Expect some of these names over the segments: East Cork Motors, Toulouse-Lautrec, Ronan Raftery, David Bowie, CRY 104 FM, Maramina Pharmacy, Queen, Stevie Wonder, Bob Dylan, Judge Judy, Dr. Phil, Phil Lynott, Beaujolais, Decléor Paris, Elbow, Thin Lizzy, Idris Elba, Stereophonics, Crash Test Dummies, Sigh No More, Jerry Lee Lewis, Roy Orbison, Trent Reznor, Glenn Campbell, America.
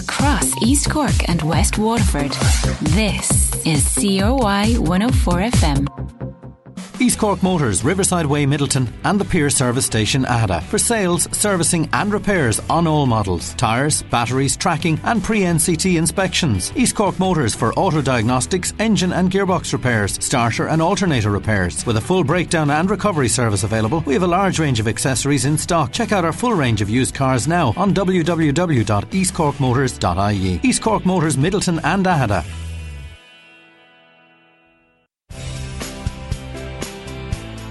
across East Cork and West Waterford. This is CRY 104 FM. East Cork Motors, Riverside Way, Middleton and the Pier Service Station, Ada, for sales, servicing and repairs on all models, tyres, batteries, tracking and pre-NCT inspections. East Cork Motors for auto diagnostics, engine and gearbox repairs, starter and alternator repairs. With a full breakdown and recovery service available, we have a large range of accessories in stock. Check out our full range of used cars now on www.eastcorkmotors.ie. East Cork Motors, Middleton and Ada.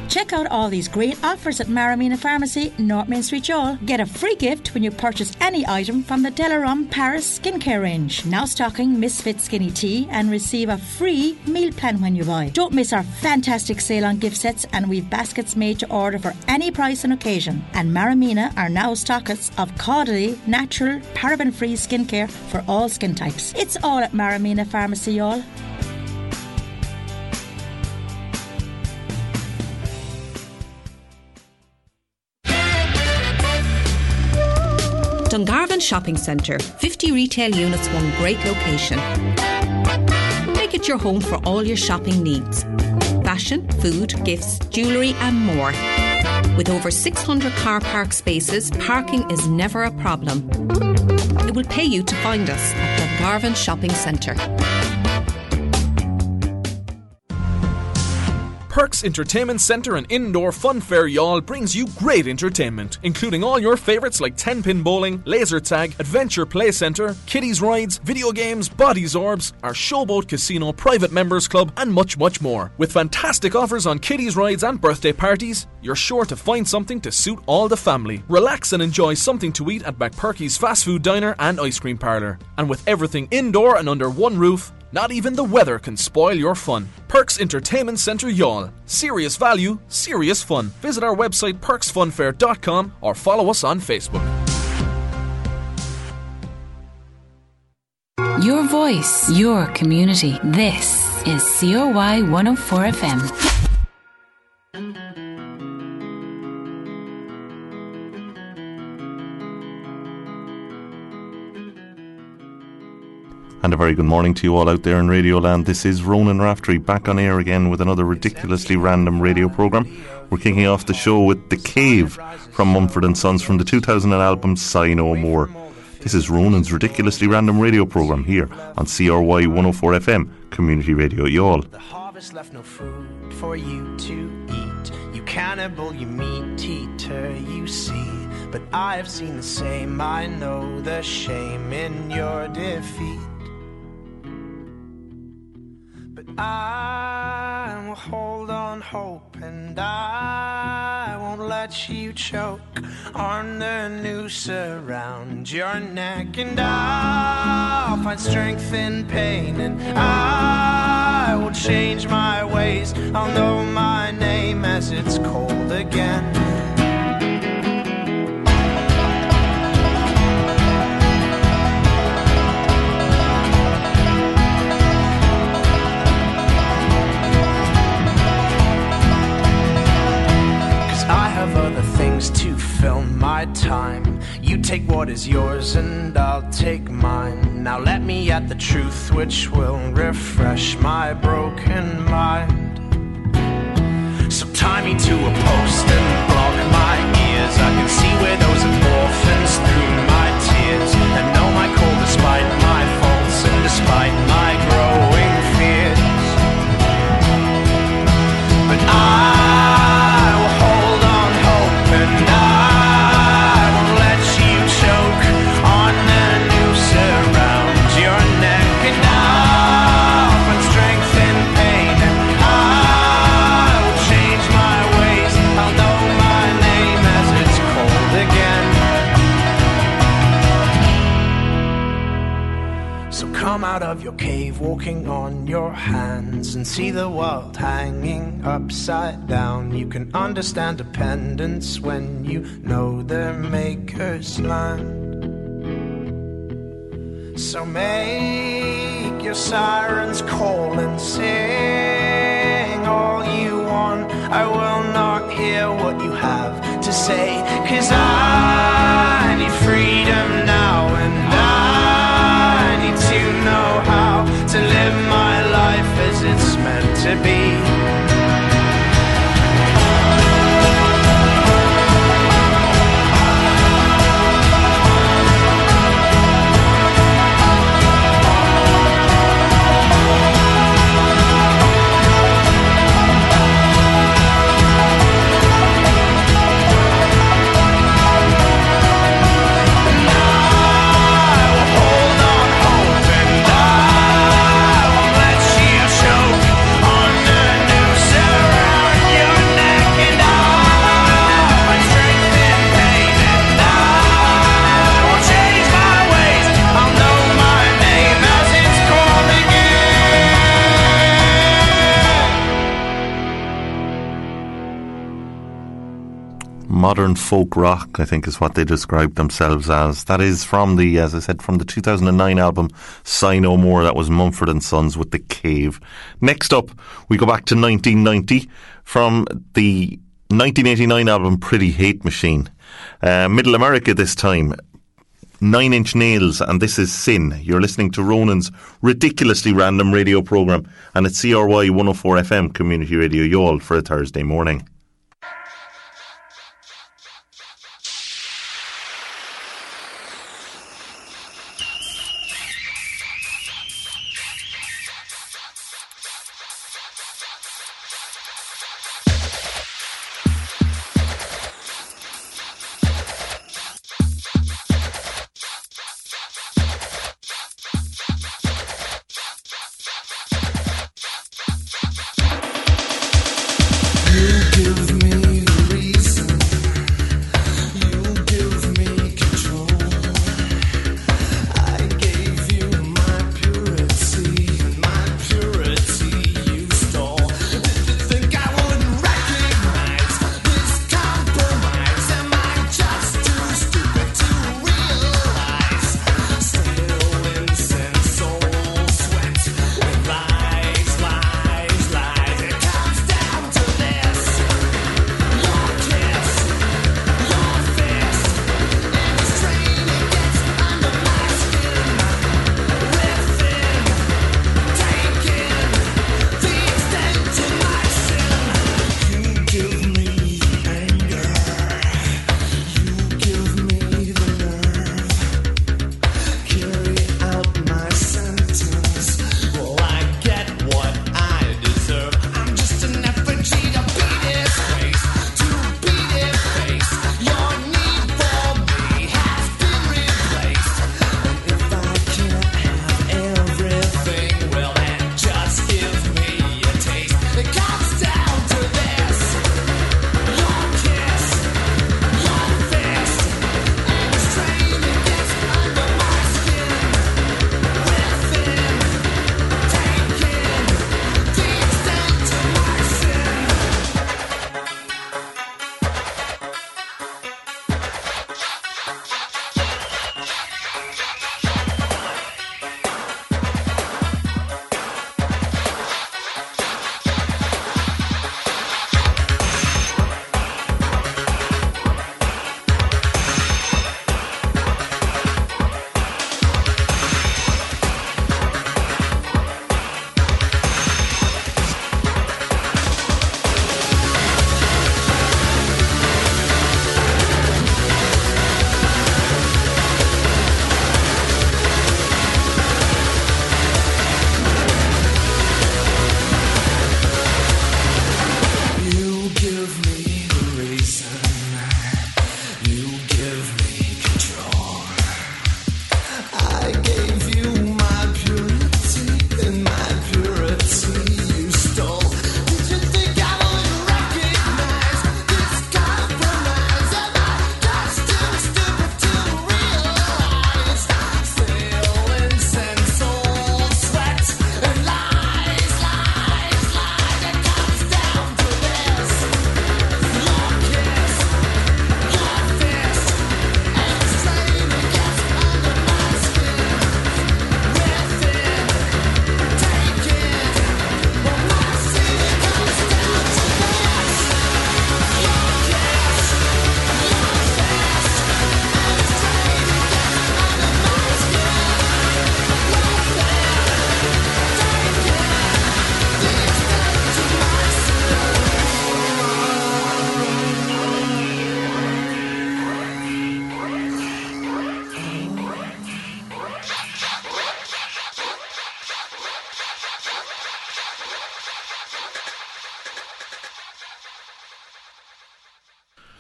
Check out all these great offers at Maramina Pharmacy, North Main Street, Youghal. Get a free gift when you purchase any item from the Decléor Paris skincare range. Now stocking Misfit Skinny Tea, and receive a free meal plan when you buy. Don't miss our fantastic sale on gift sets, and we've baskets made to order for any price and occasion. And Maramina are now stockers of Caudalie natural paraben-free skincare for all skin types. It's all at Maramina Pharmacy, Youghal. Dungarvan Shopping Centre, 50 retail units, one great location. Make it your home for all your shopping needs. Fashion, food, gifts, jewellery and more. With over 600 car park spaces, parking is never a problem. It will pay you to find us at Dungarvan Shopping Centre. Perk's Entertainment Center and Indoor Fun Fair Youghal brings you great entertainment, including all your favourites like 10-pin bowling, laser tag, adventure play centre, kiddies rides, video games, bodies orbs, our Showboat Casino Private Members Club and much, much more. With fantastic offers on kiddies rides and birthday parties, you're sure to find something to suit all the family. Relax and enjoy something to eat at McPerky's Fast Food Diner and Ice Cream Parlour. And with everything indoor and under one roof, not even the weather can spoil your fun. Perk's Entertainment Centre, Youghal. Serious value, serious fun. Visit our website perksfunfair.com or follow us on Facebook. Your voice, your community. This is CRY 104 FM. And a very good morning to you all out there in Radio Land. This is Ronan Raftery back on air again with another ridiculously random radio programme. We're kicking off the show with The Cave from Mumford & Sons from the 2000 album Sigh No More. This is Ronan's ridiculously random radio programme here on CRY 104 FM, Community Radio Youghal. The harvest left no fruit for you to eat. You cannibal, you meat eater, you see. But I have seen the same, I know the shame in your defeat. I will hold on hope, and I won't let you choke on the noose around your neck. And I'll find strength in pain, and I will change my ways. I'll know my name as it's cold again. To fill my time, you take what is yours and I'll take mine. Now let me at the truth which will refresh my broken mind. So tie me to a post and block my ears. I can see where those are orphans through my tears, and know my call despite my faults and despite my growing fears. But of your cave, walking on your hands, and see the world hanging upside down. You can understand dependence when you know the maker's land. So make your sirens call and sing all you want. I will not hear what you have to say, 'cause I need freedom now, and I modern folk rock, I think is what they describe themselves as. That is from the, as I said, from the 2009 album Sigh No More. That was Mumford and Sons with The Cave. Next up, we go back to 1990 from the 1989 album Pretty Hate Machine. Middle America this time. 9 Inch Nails, and this is Sin. You're listening to Ronan's ridiculously random radio programme, and it's CRY 104 FM Community Radio Youghal for a Thursday morning.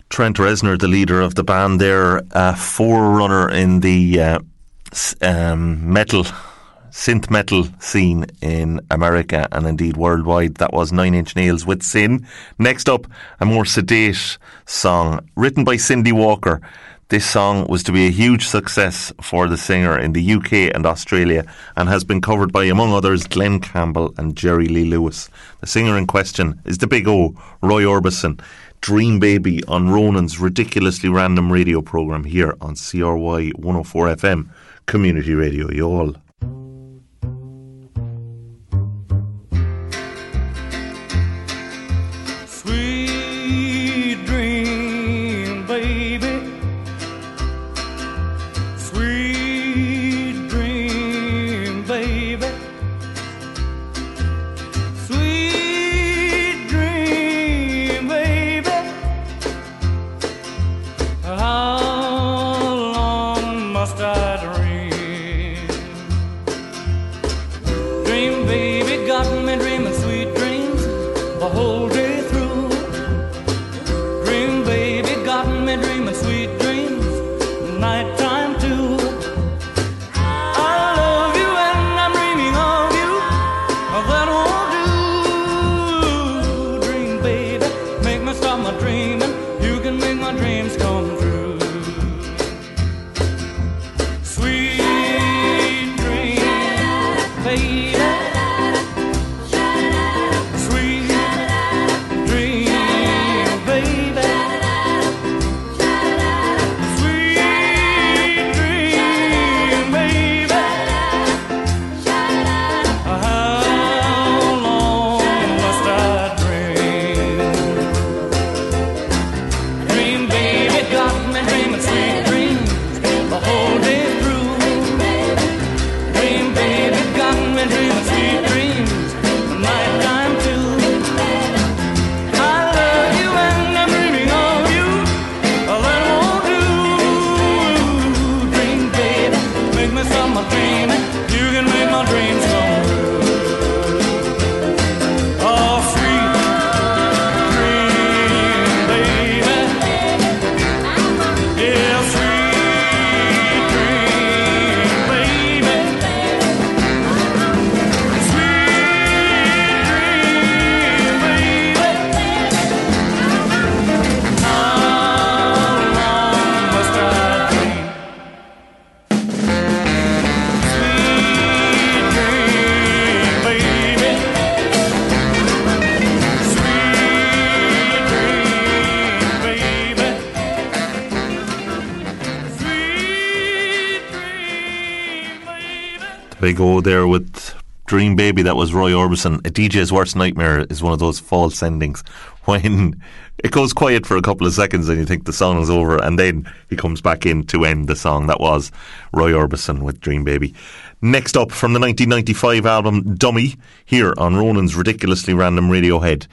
Trent Reznor, the leader of the band, they're a forerunner in the metal, synth metal scene in America and indeed worldwide. That was 9 Inch Nails with Sin. Next up, a more sedate song written by Cindy Walker. This song was to be a huge success for the singer in the UK and Australia and has been covered by, among others, Glenn Campbell and Jerry Lee Lewis. The singer in question is the big O, Roy Orbison. Dream Baby on Ronan's ridiculously random radio programme here on CRY 104 FM, Community Radio Youghal. They go there with Dream Baby. That was Roy Orbison. A DJ's worst nightmare is one of those false endings when it goes quiet for a couple of seconds and you think the song is over, and then he comes back in to end the song. That was Roy Orbison with Dream Baby. Next up, from the 1995 album Dummy, here on Ronan's ridiculously random Radiohead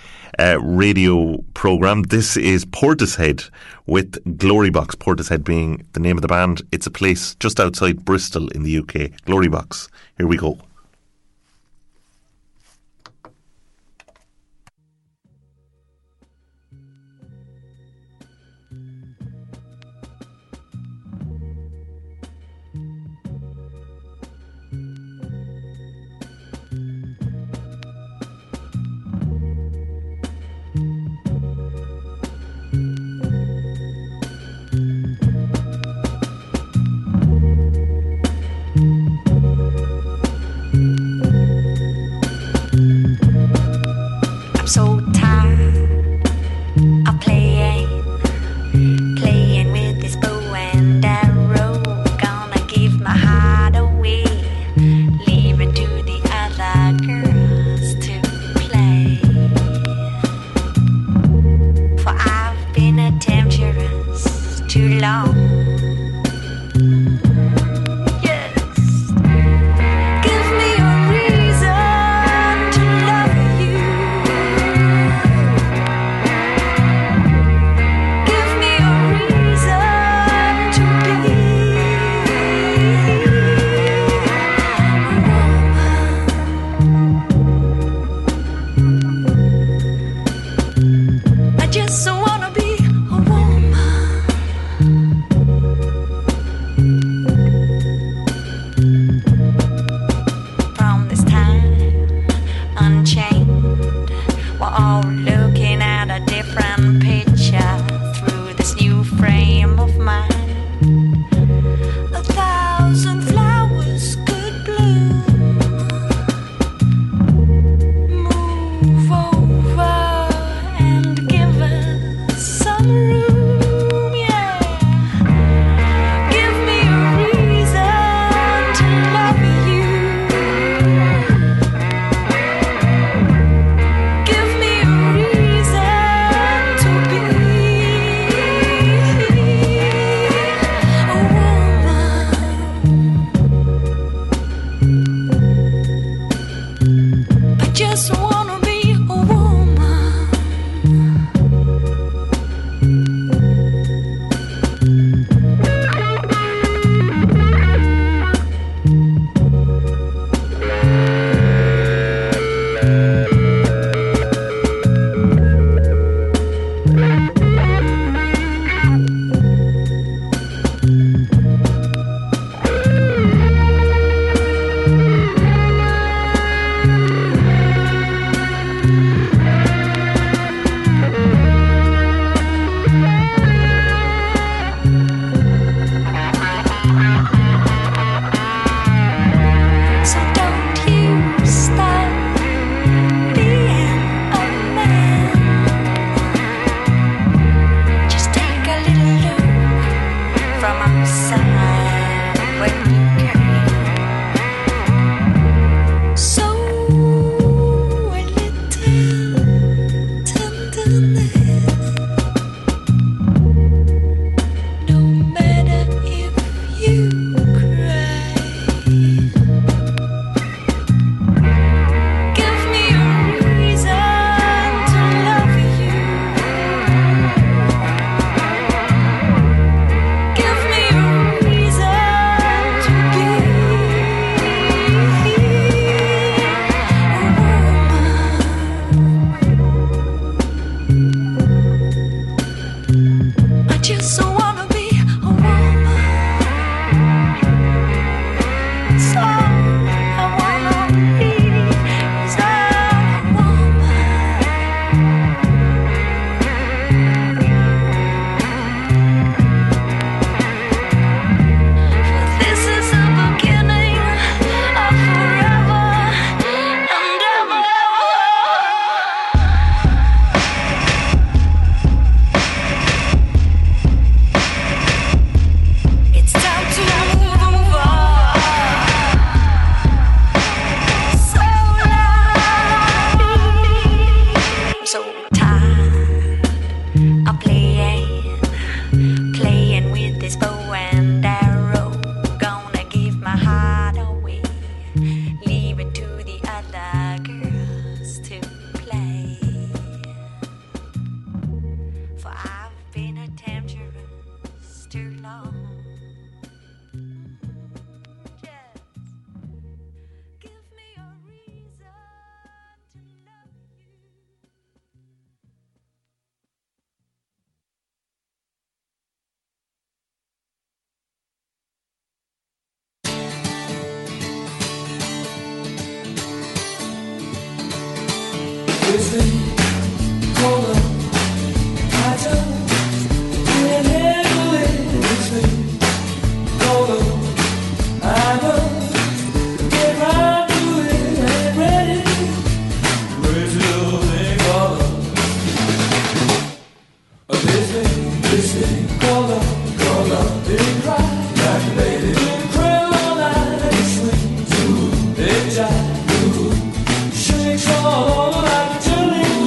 radio programme. This is Portishead with Glory Box. Portishead being the name of the band. It's a place just outside Bristol in the UK. Glory Box. Here we go. Shakes all over like a jelly.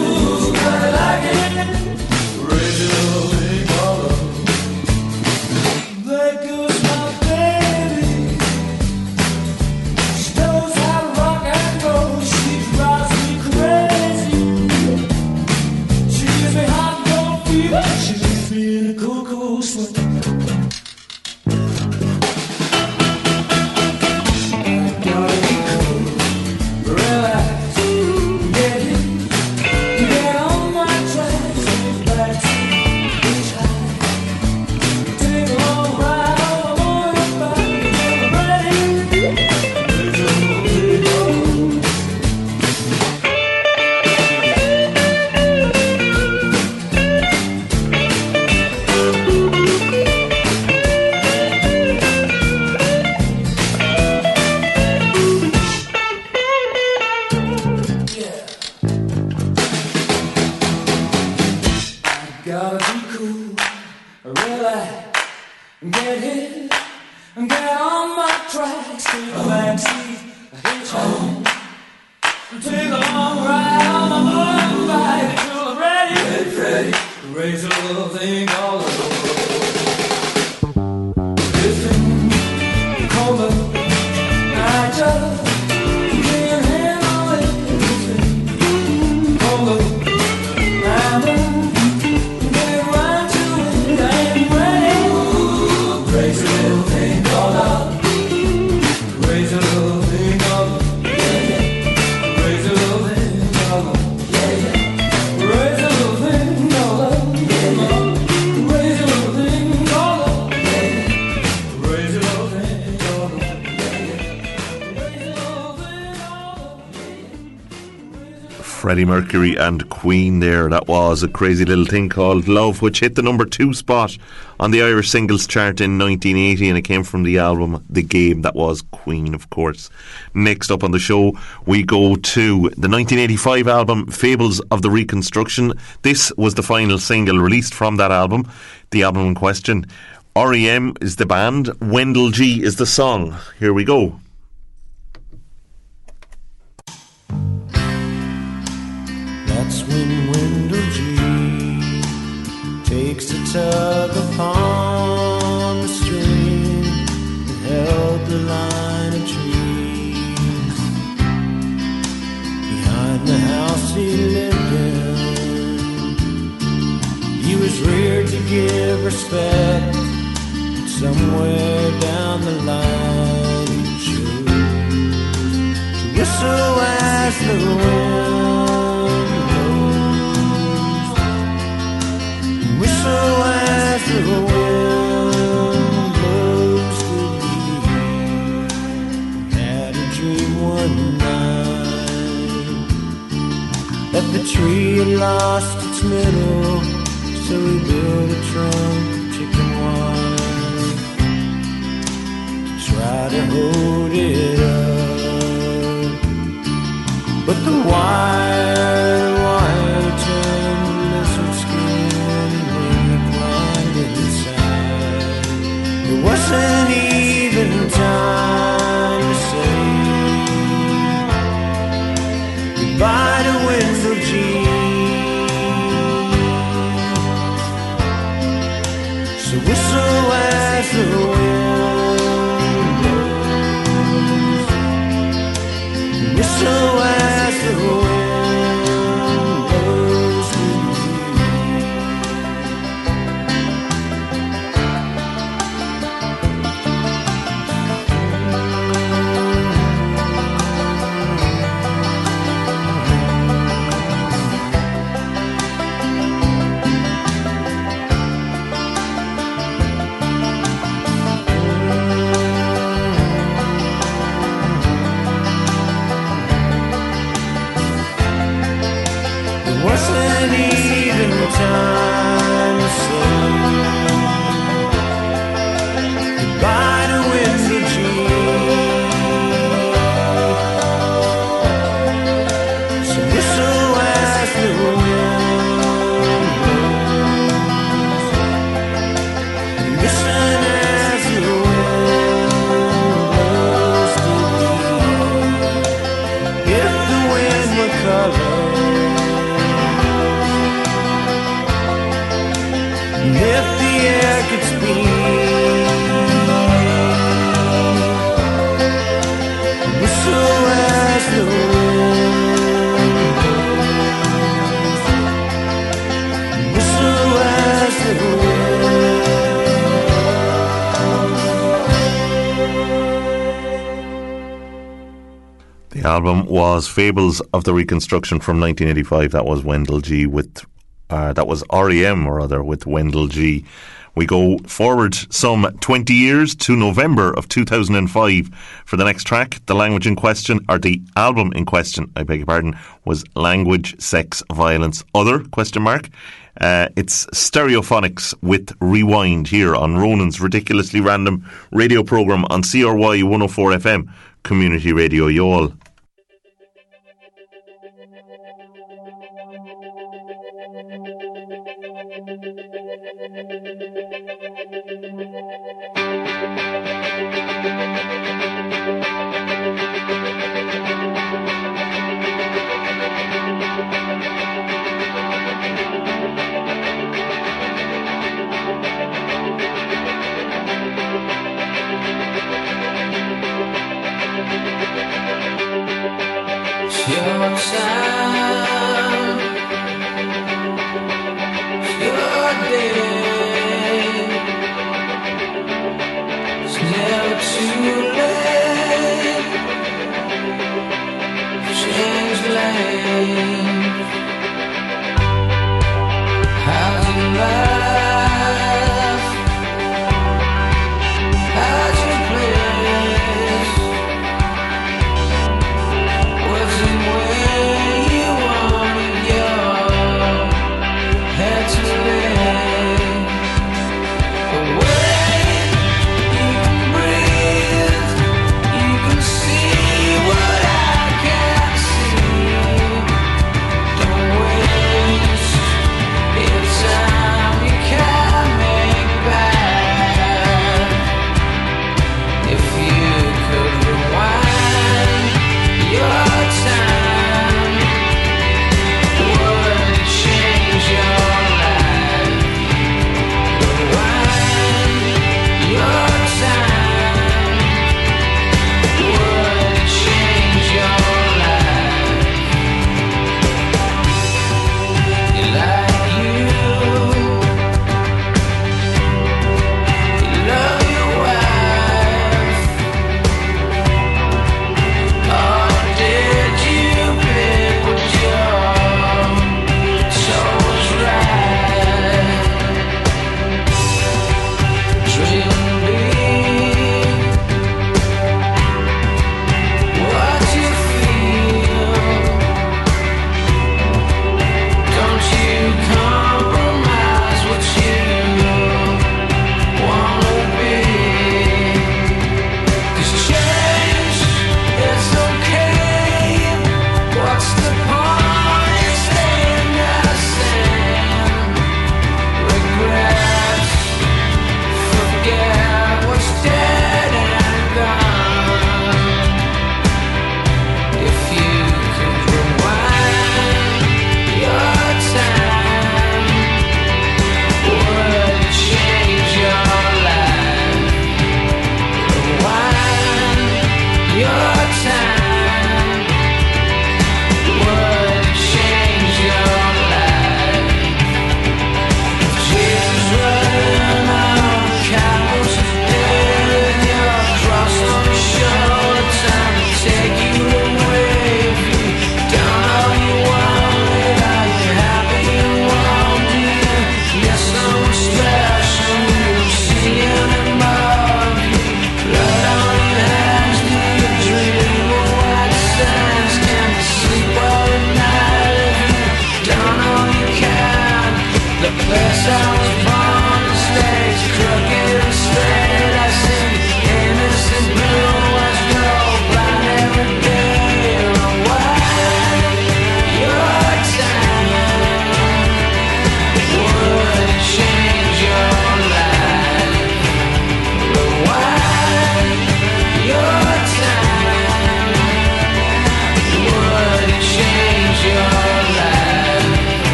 Freddie Mercury and Queen there. That was A Crazy Little Thing Called Love, which hit the number 2 spot on the Irish singles chart in 1980, and it came from the album The Game. That was Queen, of course. Next up on the show, we go to the 1985 album Fables of the Reconstruction. This was the final single released from that album, the album in question. R.E.M. is the band, Wendell G is the song. Here we go. That's when Wendell G takes a tug upon the string and held the line of trees. Behind the house he lived in, he was reared to give respect, but somewhere down the line he chose to whistle as the wind. Whistle as the wind blows through me. Had a dream one night that the tree had lost its middle, so he built a trunk of chicken wire to try to hold it up. But the wire wasn't even time to say goodbye to Wendell G. So whistle as the wind blows, whistle as the wind blows through me. Wasn't even time to say goodbye to Wendell G. So whistle as the wind blows, listen as the wind blows to me. If the wind were covered, if the air could speak, whistle as the wind, whistle as the wind. The album was Fables of the Reconstruction from 1985. That was Wendell G with that was R.E.M. or other with Wendell G. We go forward some 20 years to November of 2005 for the next track. The language in question, or the album in question, I beg your pardon, was Language, Sex, Violence, Other? It's Stereophonics with Rewind here on Ronan's ridiculously random radio programme on CRY 104 FM, Community Radio Youghal.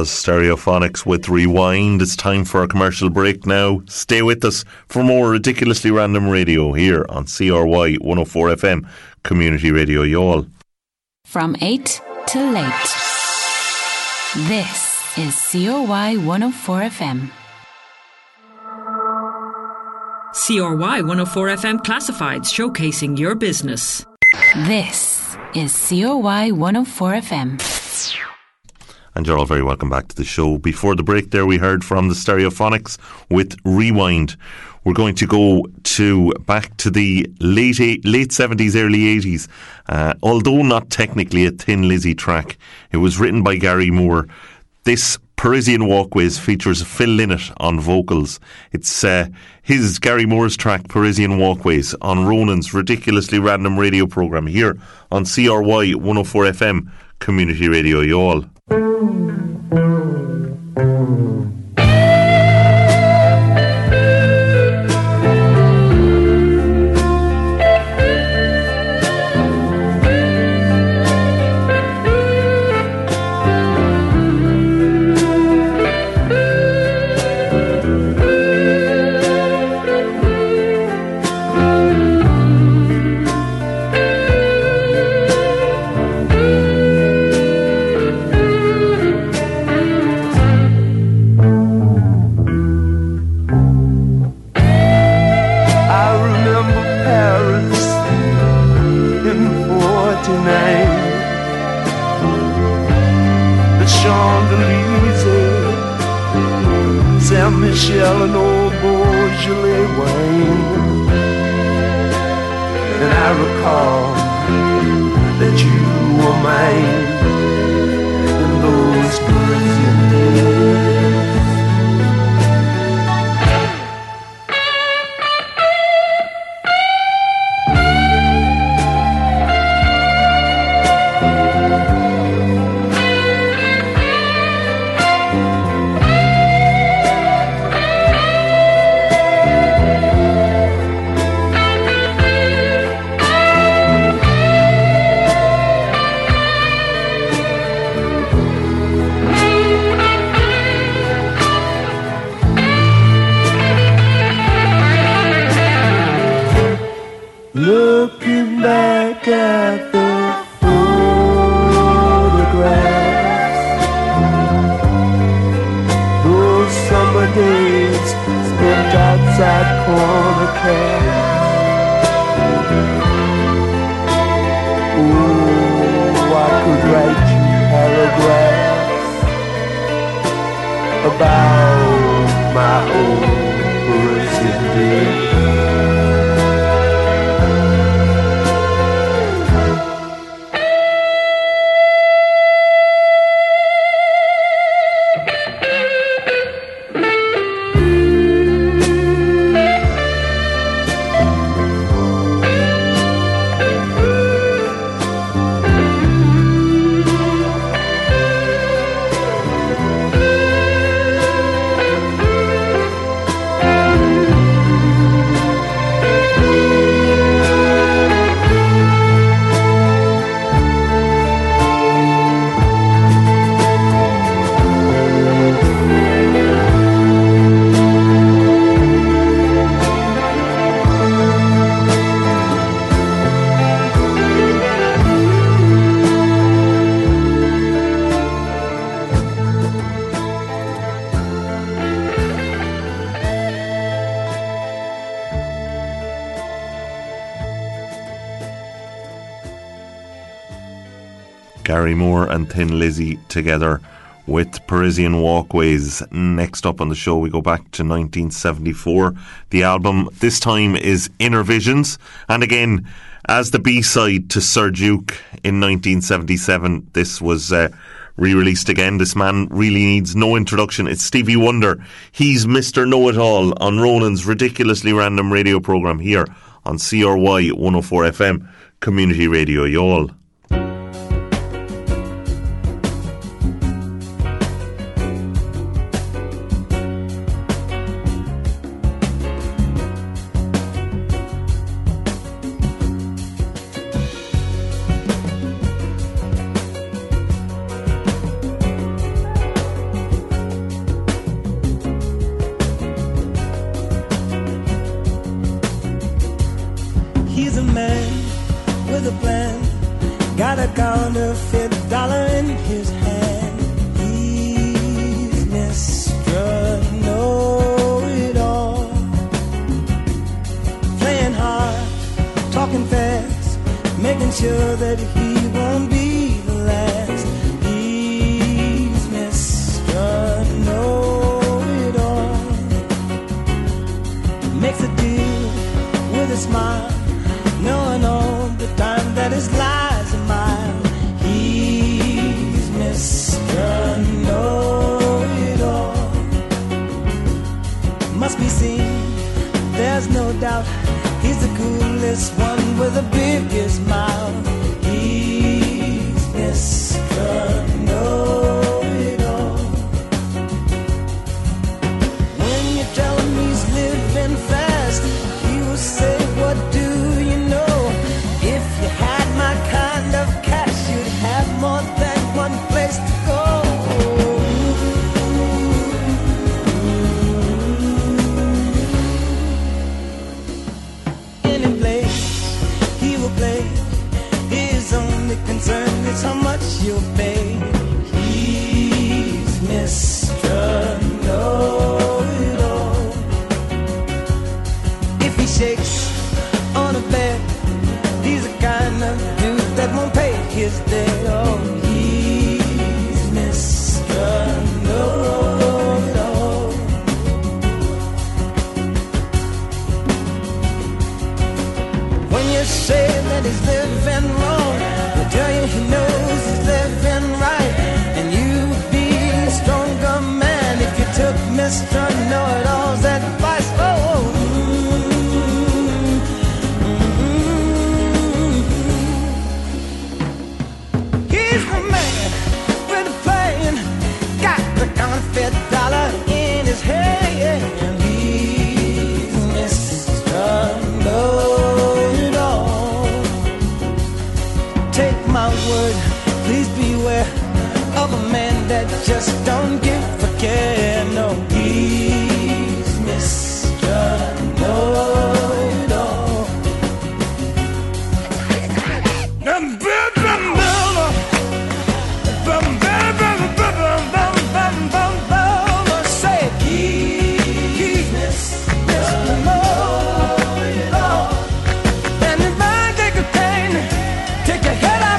Stereophonics with Rewind. It's time for a commercial break now. Stay with us for more Ridiculously Random Radio here on CRY 104 FM, Community Radio Youghal. From 8 till late. This is CRY 104 FM. CRY 104 FM Classifieds, showcasing your business. This is CRY 104 FM. And you're all very welcome back to the show. Before the break there we heard from the Stereophonics with Rewind. We're going to go to back to the late 70s, early 80s. Although not technically a Thin Lizzy track, it was written by Gary Moore. This Parisian Walkways features Phil Lynott on vocals. It's his Gary Moore's track Parisian Walkways on Ronan's ridiculously random radio programme here on CRY 104 FM Community Radio Youghal. Michelle and old Beaujolais wine, and I recall that you were mine in those Parisian Gary Moore and Thin Lizzy together with Parisian Walkways. Next up on the show we go back to 1974. The album this time is Inner Visions, and again as the B-side to Sir Duke in 1977 this was re-released again. This man really needs no introduction. It's Stevie Wonder. He's Mr. Know-It-All on Ronan's ridiculously random radio programme here on CRY 104 FM Community Radio Youghal. Mr. Know must be seen. There's no doubt he's the coolest one with the biggest mouth. He's Mr. Know-It-All. When you tell him he's living fast, he will say, what do you know? If you had my kind of cash, you'd have more than one place to go. Concern is how much you'll pay. He's Mr. Know-It-All. If he shakes on a bed, he's the kind of dude that won't pay his debt. Oh, he's Mr. Know-It-All. When you say that he's living wrong, tell you he knows he's living right, and you'd be a stronger man if you took Mr. Know-It-All's advice. Oh, He's the man with the plan, got the $100 in his hand. He's Mr. Please beware of a man that just don't give a care. No, he's Mr. Know-It-All. Say he's Mr. Know-It-All. And if I take a pain, take a head off.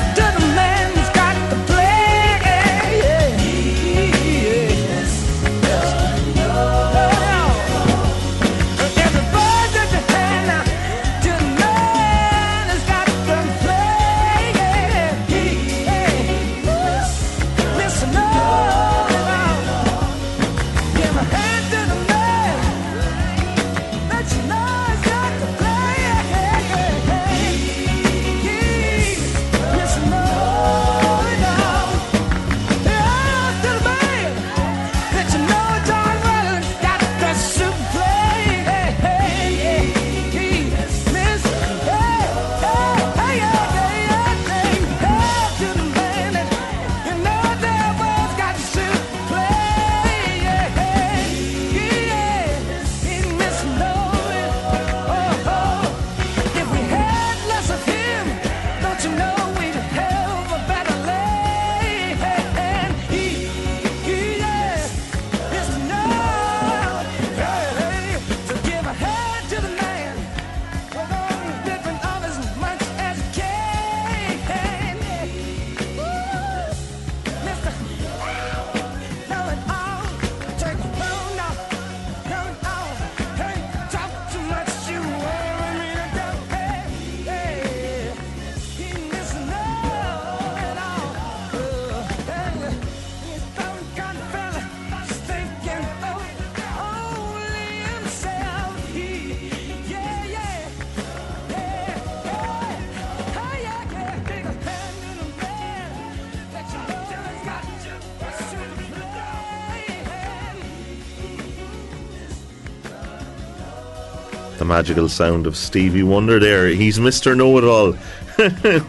Magical sound of Stevie Wonder there. He's Mr. Know-It-All.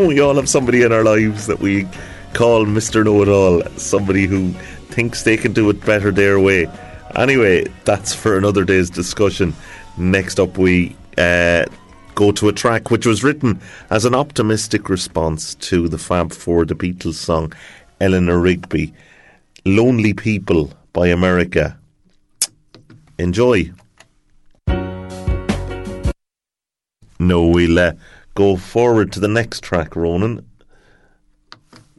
We all have somebody in our lives that we call Mr. Know-It-All, somebody who thinks they can do it better their way. Anyway, that's for another day's discussion. Next up we go to a track which was written as an optimistic response to the Fab Four, the Beatles song Eleanor Rigby, Lonely People by America. Enjoy. No, we'll go forward to the next track, Ronan.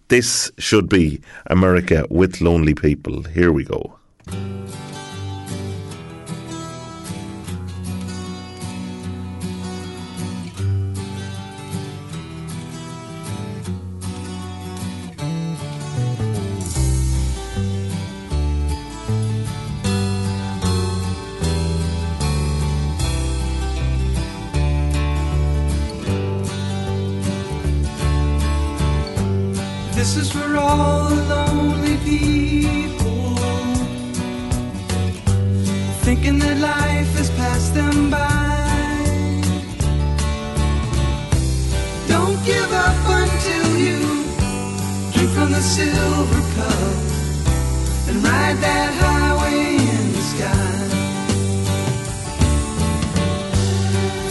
This should be America with Lonely People. Here we go. This is for all the lonely people, thinking that life has passed them by. Don't give up until you drink from the silver cup and ride that highway in the sky.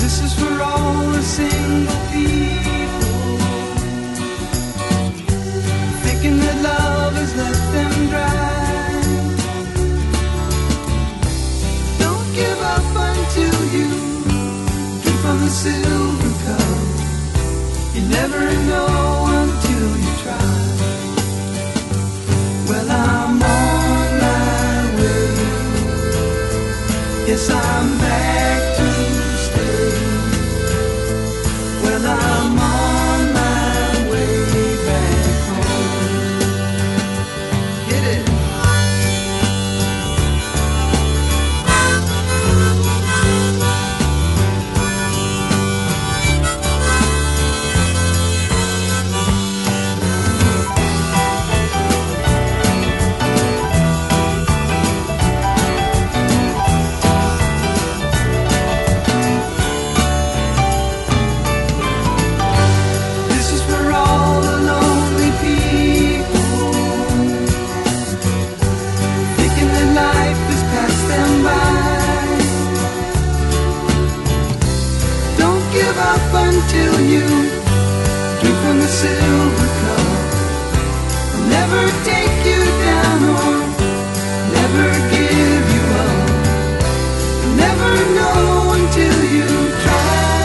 This is for all the single people, thinking that love has left them dry. Don't give up until you drink from the silver cup. You never know until you try. Well, I'm on my way. Yes, I'm back to stay. Well, I'm on my way back. Until you drink from the silver cup, I'll never take you down or never give you up. You'll never know until you try.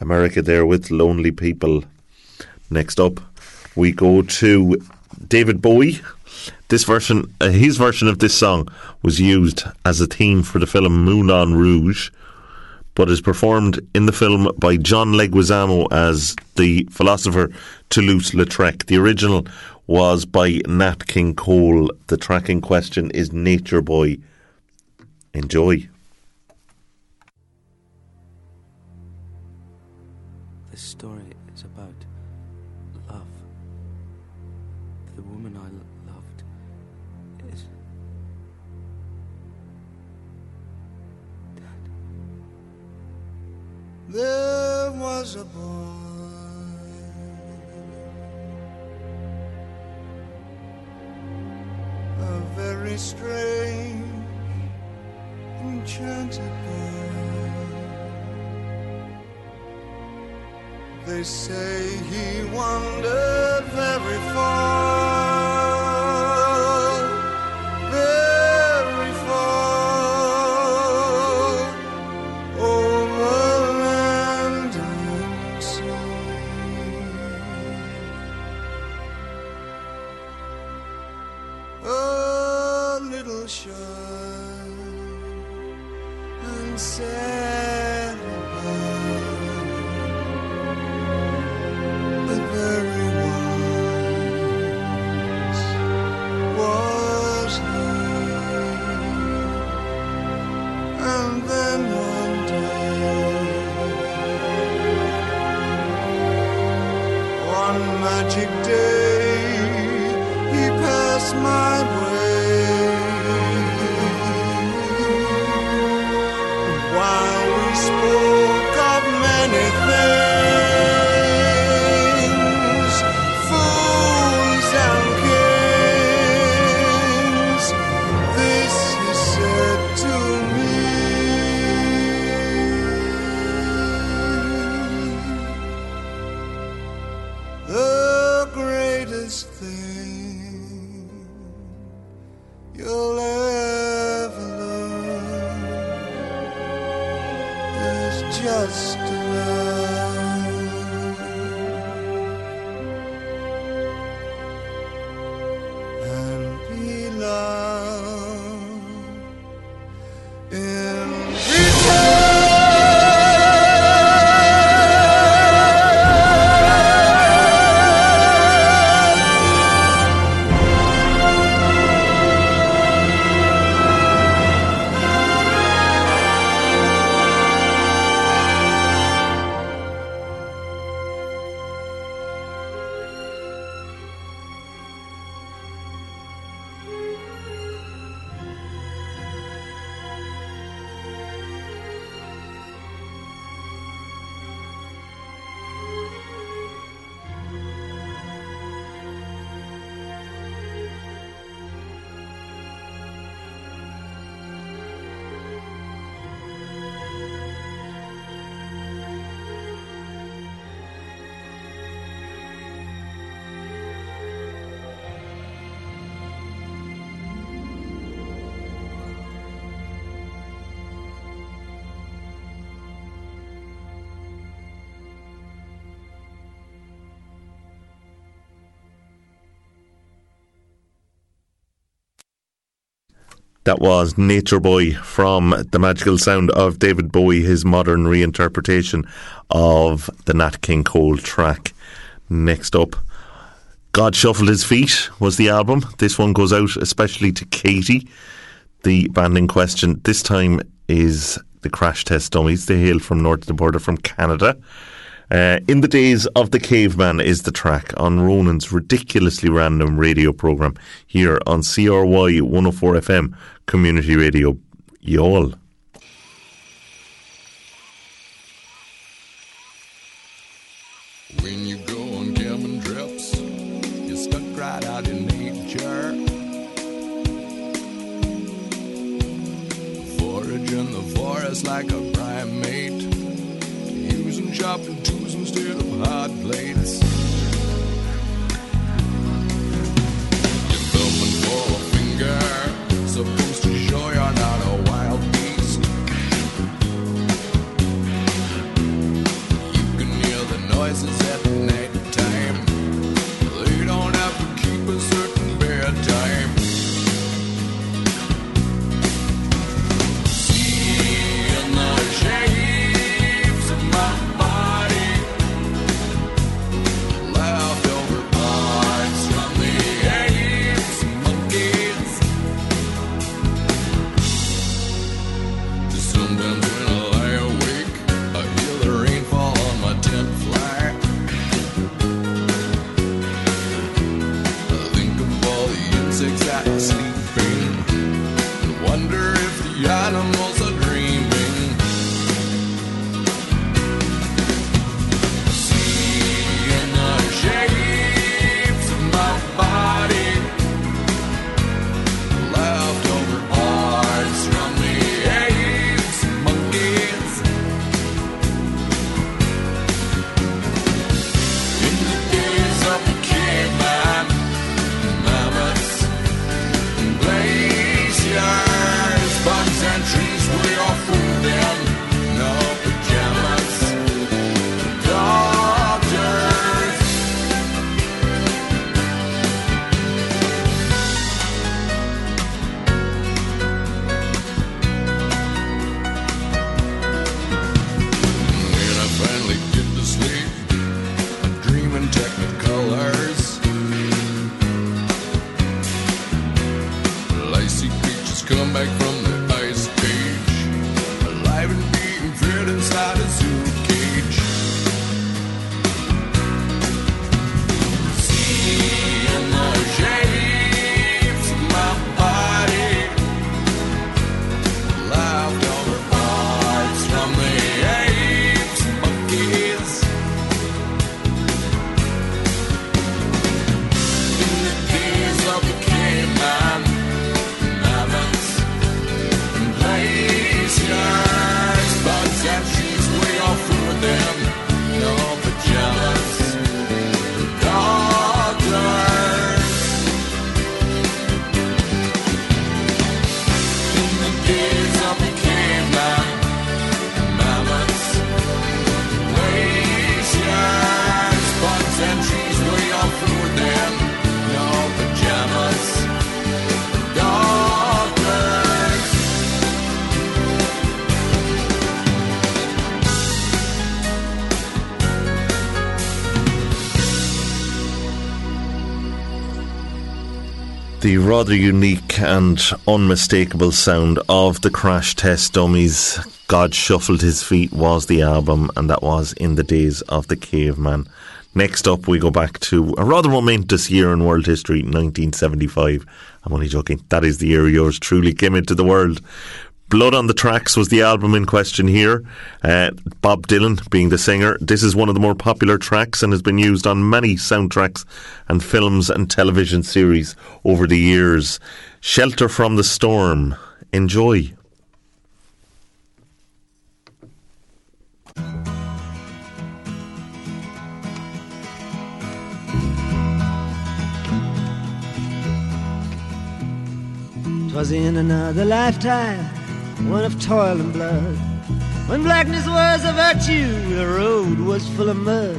America there with Lonely People. Next up, we go to David Bowie. This version, his version of this song was used as a theme for the film Moulin Rouge, but is performed in the film by John Leguizamo as the philosopher Toulouse-Lautrec. The original was by Nat King Cole. The track in question is Nature Boy. Enjoy. This story is about love. The woman I loved is dead. There was a boy, a very strange, enchanted boy. They say he wandered very far, very far, over land and sea, a little shy and sad about the very ones was he. And then one day, one magic day, he passed my way. While we spoke of many things, fools and kings, this he said to me. The greatest thing you'll ever learn is just to love and be loved in return. That was Nature Boy from The Magical Sound of David Bowie, his modern reinterpretation of the Nat King Cole track. Next up, God Shuffled His Feet was the album. This one goes out especially to Katie. The band in question this time is the Crash Test Dummies. They hail from north of the border from Canada. In the Days of the Caveman is the track on Ronan's ridiculously random radio programme here on CRY 104 FM Community Radio, Youghal. When you go on cabin trips, you're stuck right out in nature. Forage in the forest like a primate, using sharp tools instead of hard blades. You're thumbing for a finger, supposed to show you're not a wild beast. You can hear the noises at night time. They don't have to keep a certain bedtime. Seeing the shade the rather unique and unmistakable sound of the Crash Test Dummies. God Shuffled His Feet was the album, and that was In the Days of the Caveman. Next up, we go back to a rather momentous year in world history, 1975. I'm only joking. That is the year yours truly came into the world. Blood on the Tracks was the album in question here. Bob Dylan being the singer. This is one of the more popular tracks and has been used on many soundtracks and films and television series over the years. Shelter from the Storm. Enjoy. Twas in another lifetime, one of toil and blood, when blackness was a virtue, the road was full of mud.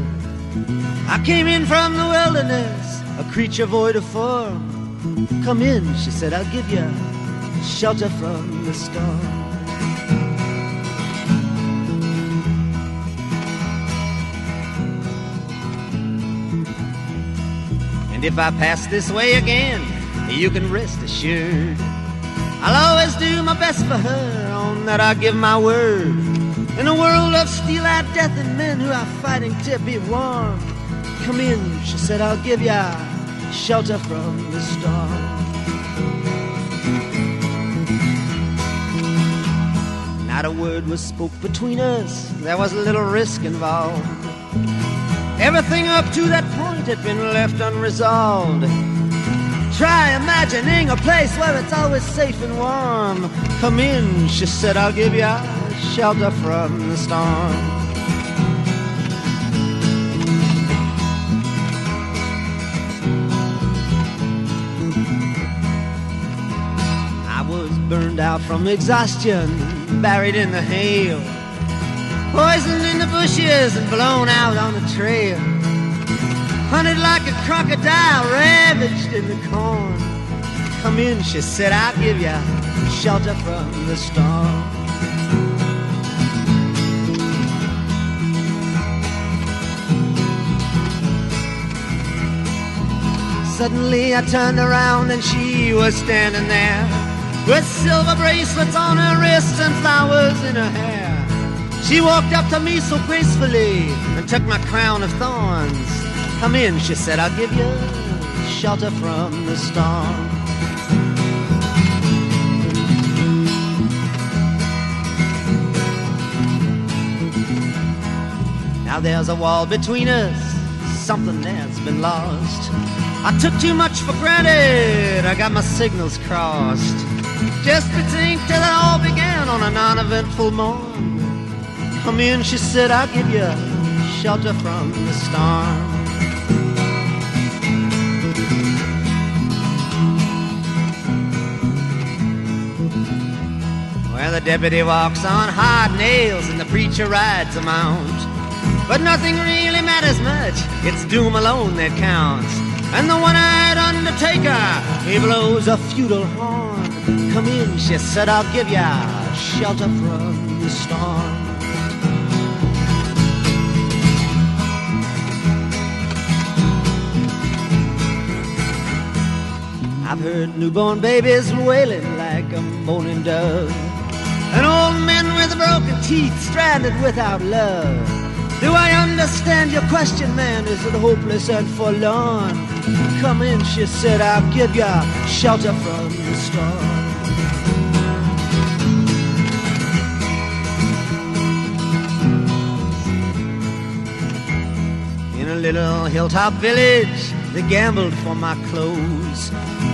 I came in from the wilderness, a creature void of form. Come in, she said, I'll give you shelter from the storm. And if I pass this way again, you can rest assured I'll always do my best for her, on that I give my word. In a world of steel-eyed death and men who are fighting to be warm, come in, she said, I'll give ya shelter from the storm. Not a word was spoke between us, there was little risk involved. Everything up to that point had been left unresolved. Try imagining a place where it's always safe and warm. Come in, she said, I'll give you shelter from the storm. I was burned out from exhaustion, buried in the hail, poisoned in the bushes and blown out on the trail. Hunted like a crocodile, ravaged in the corn. Come in, she said, I'll give you shelter from the storm. Suddenly I turned around and she was standing there, with silver bracelets on her wrists and flowers in her hair. She walked up to me so gracefully and took my crown of thorns. Come in, she said, I'll give you shelter from the storm. Now there's a wall between us, something that's been lost. I took too much for granted, I got my signals crossed. Just pretend till it all began on a non-eventful morn. Come in, she said, I'll give you shelter from the storm. Well, the deputy walks on hard nails and the preacher rides a mount. But nothing really matters much, it's doom alone that counts. And the one-eyed undertaker, he blows a feudal horn. Come in, she said, I'll give ya shelter from the storm. I've heard newborn babies wailing like a moaning dove, and old men with broken teeth stranded without love. Do I understand your question, man? Is it hopeless and forlorn? Come in, she said, I'll give ya shelter from the storm. In a little hilltop village, they gambled for my clothes.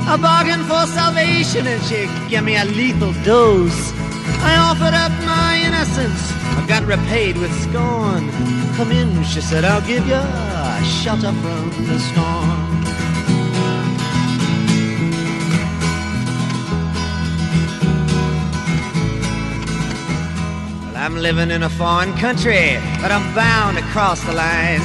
I bargained for salvation and she gave me a lethal dose. I offered up my innocence, I got repaid with scorn. Come in, she said, I'll give you a shelter from the storm. Well, I'm living in a foreign country, but I'm bound to cross the line.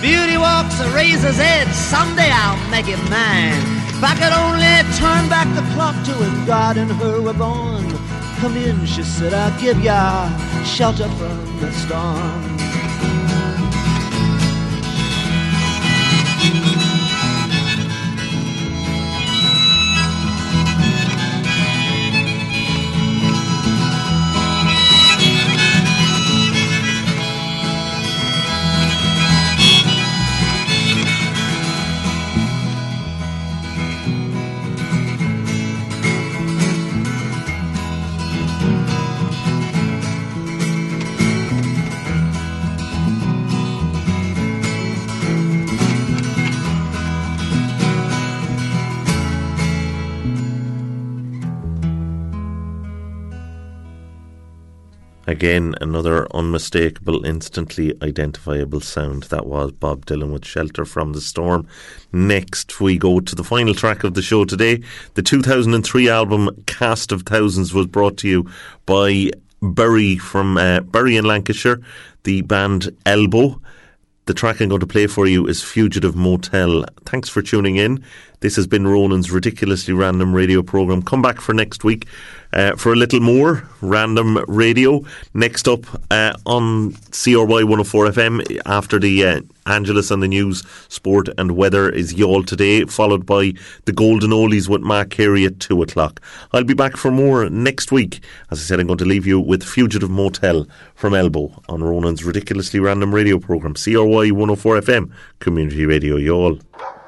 Beauty walks a razor's edge, someday I'll make it mine. If I could only turn back the clock to when God and her were born. Come in, she said, I'll give ya shelter from the storm. Again, another unmistakable, instantly identifiable sound. That was Bob Dylan with Shelter from the Storm. Next, we go to the final track of the show today. The 2003 album Cast of Thousands was brought to you by Bury from Bury in Lancashire, the band Elbow. The track I'm going to play for you is Fugitive Motel. Thanks for tuning in. This has been Ronan's Ridiculously Random Radio programme. Come back for next week for a little more random radio. Next up on CRY 104 FM, after the Angelus and the news, sport and weather, is Youghal Today, followed by the Golden Oldies with Mark Carey at 2 o'clock. I'll be back for more next week. As I said, I'm going to leave you with Fugitive Motel from Elbow on Ronan's Ridiculously Random Radio programme. CRY 104 FM, Community Radio Youghal.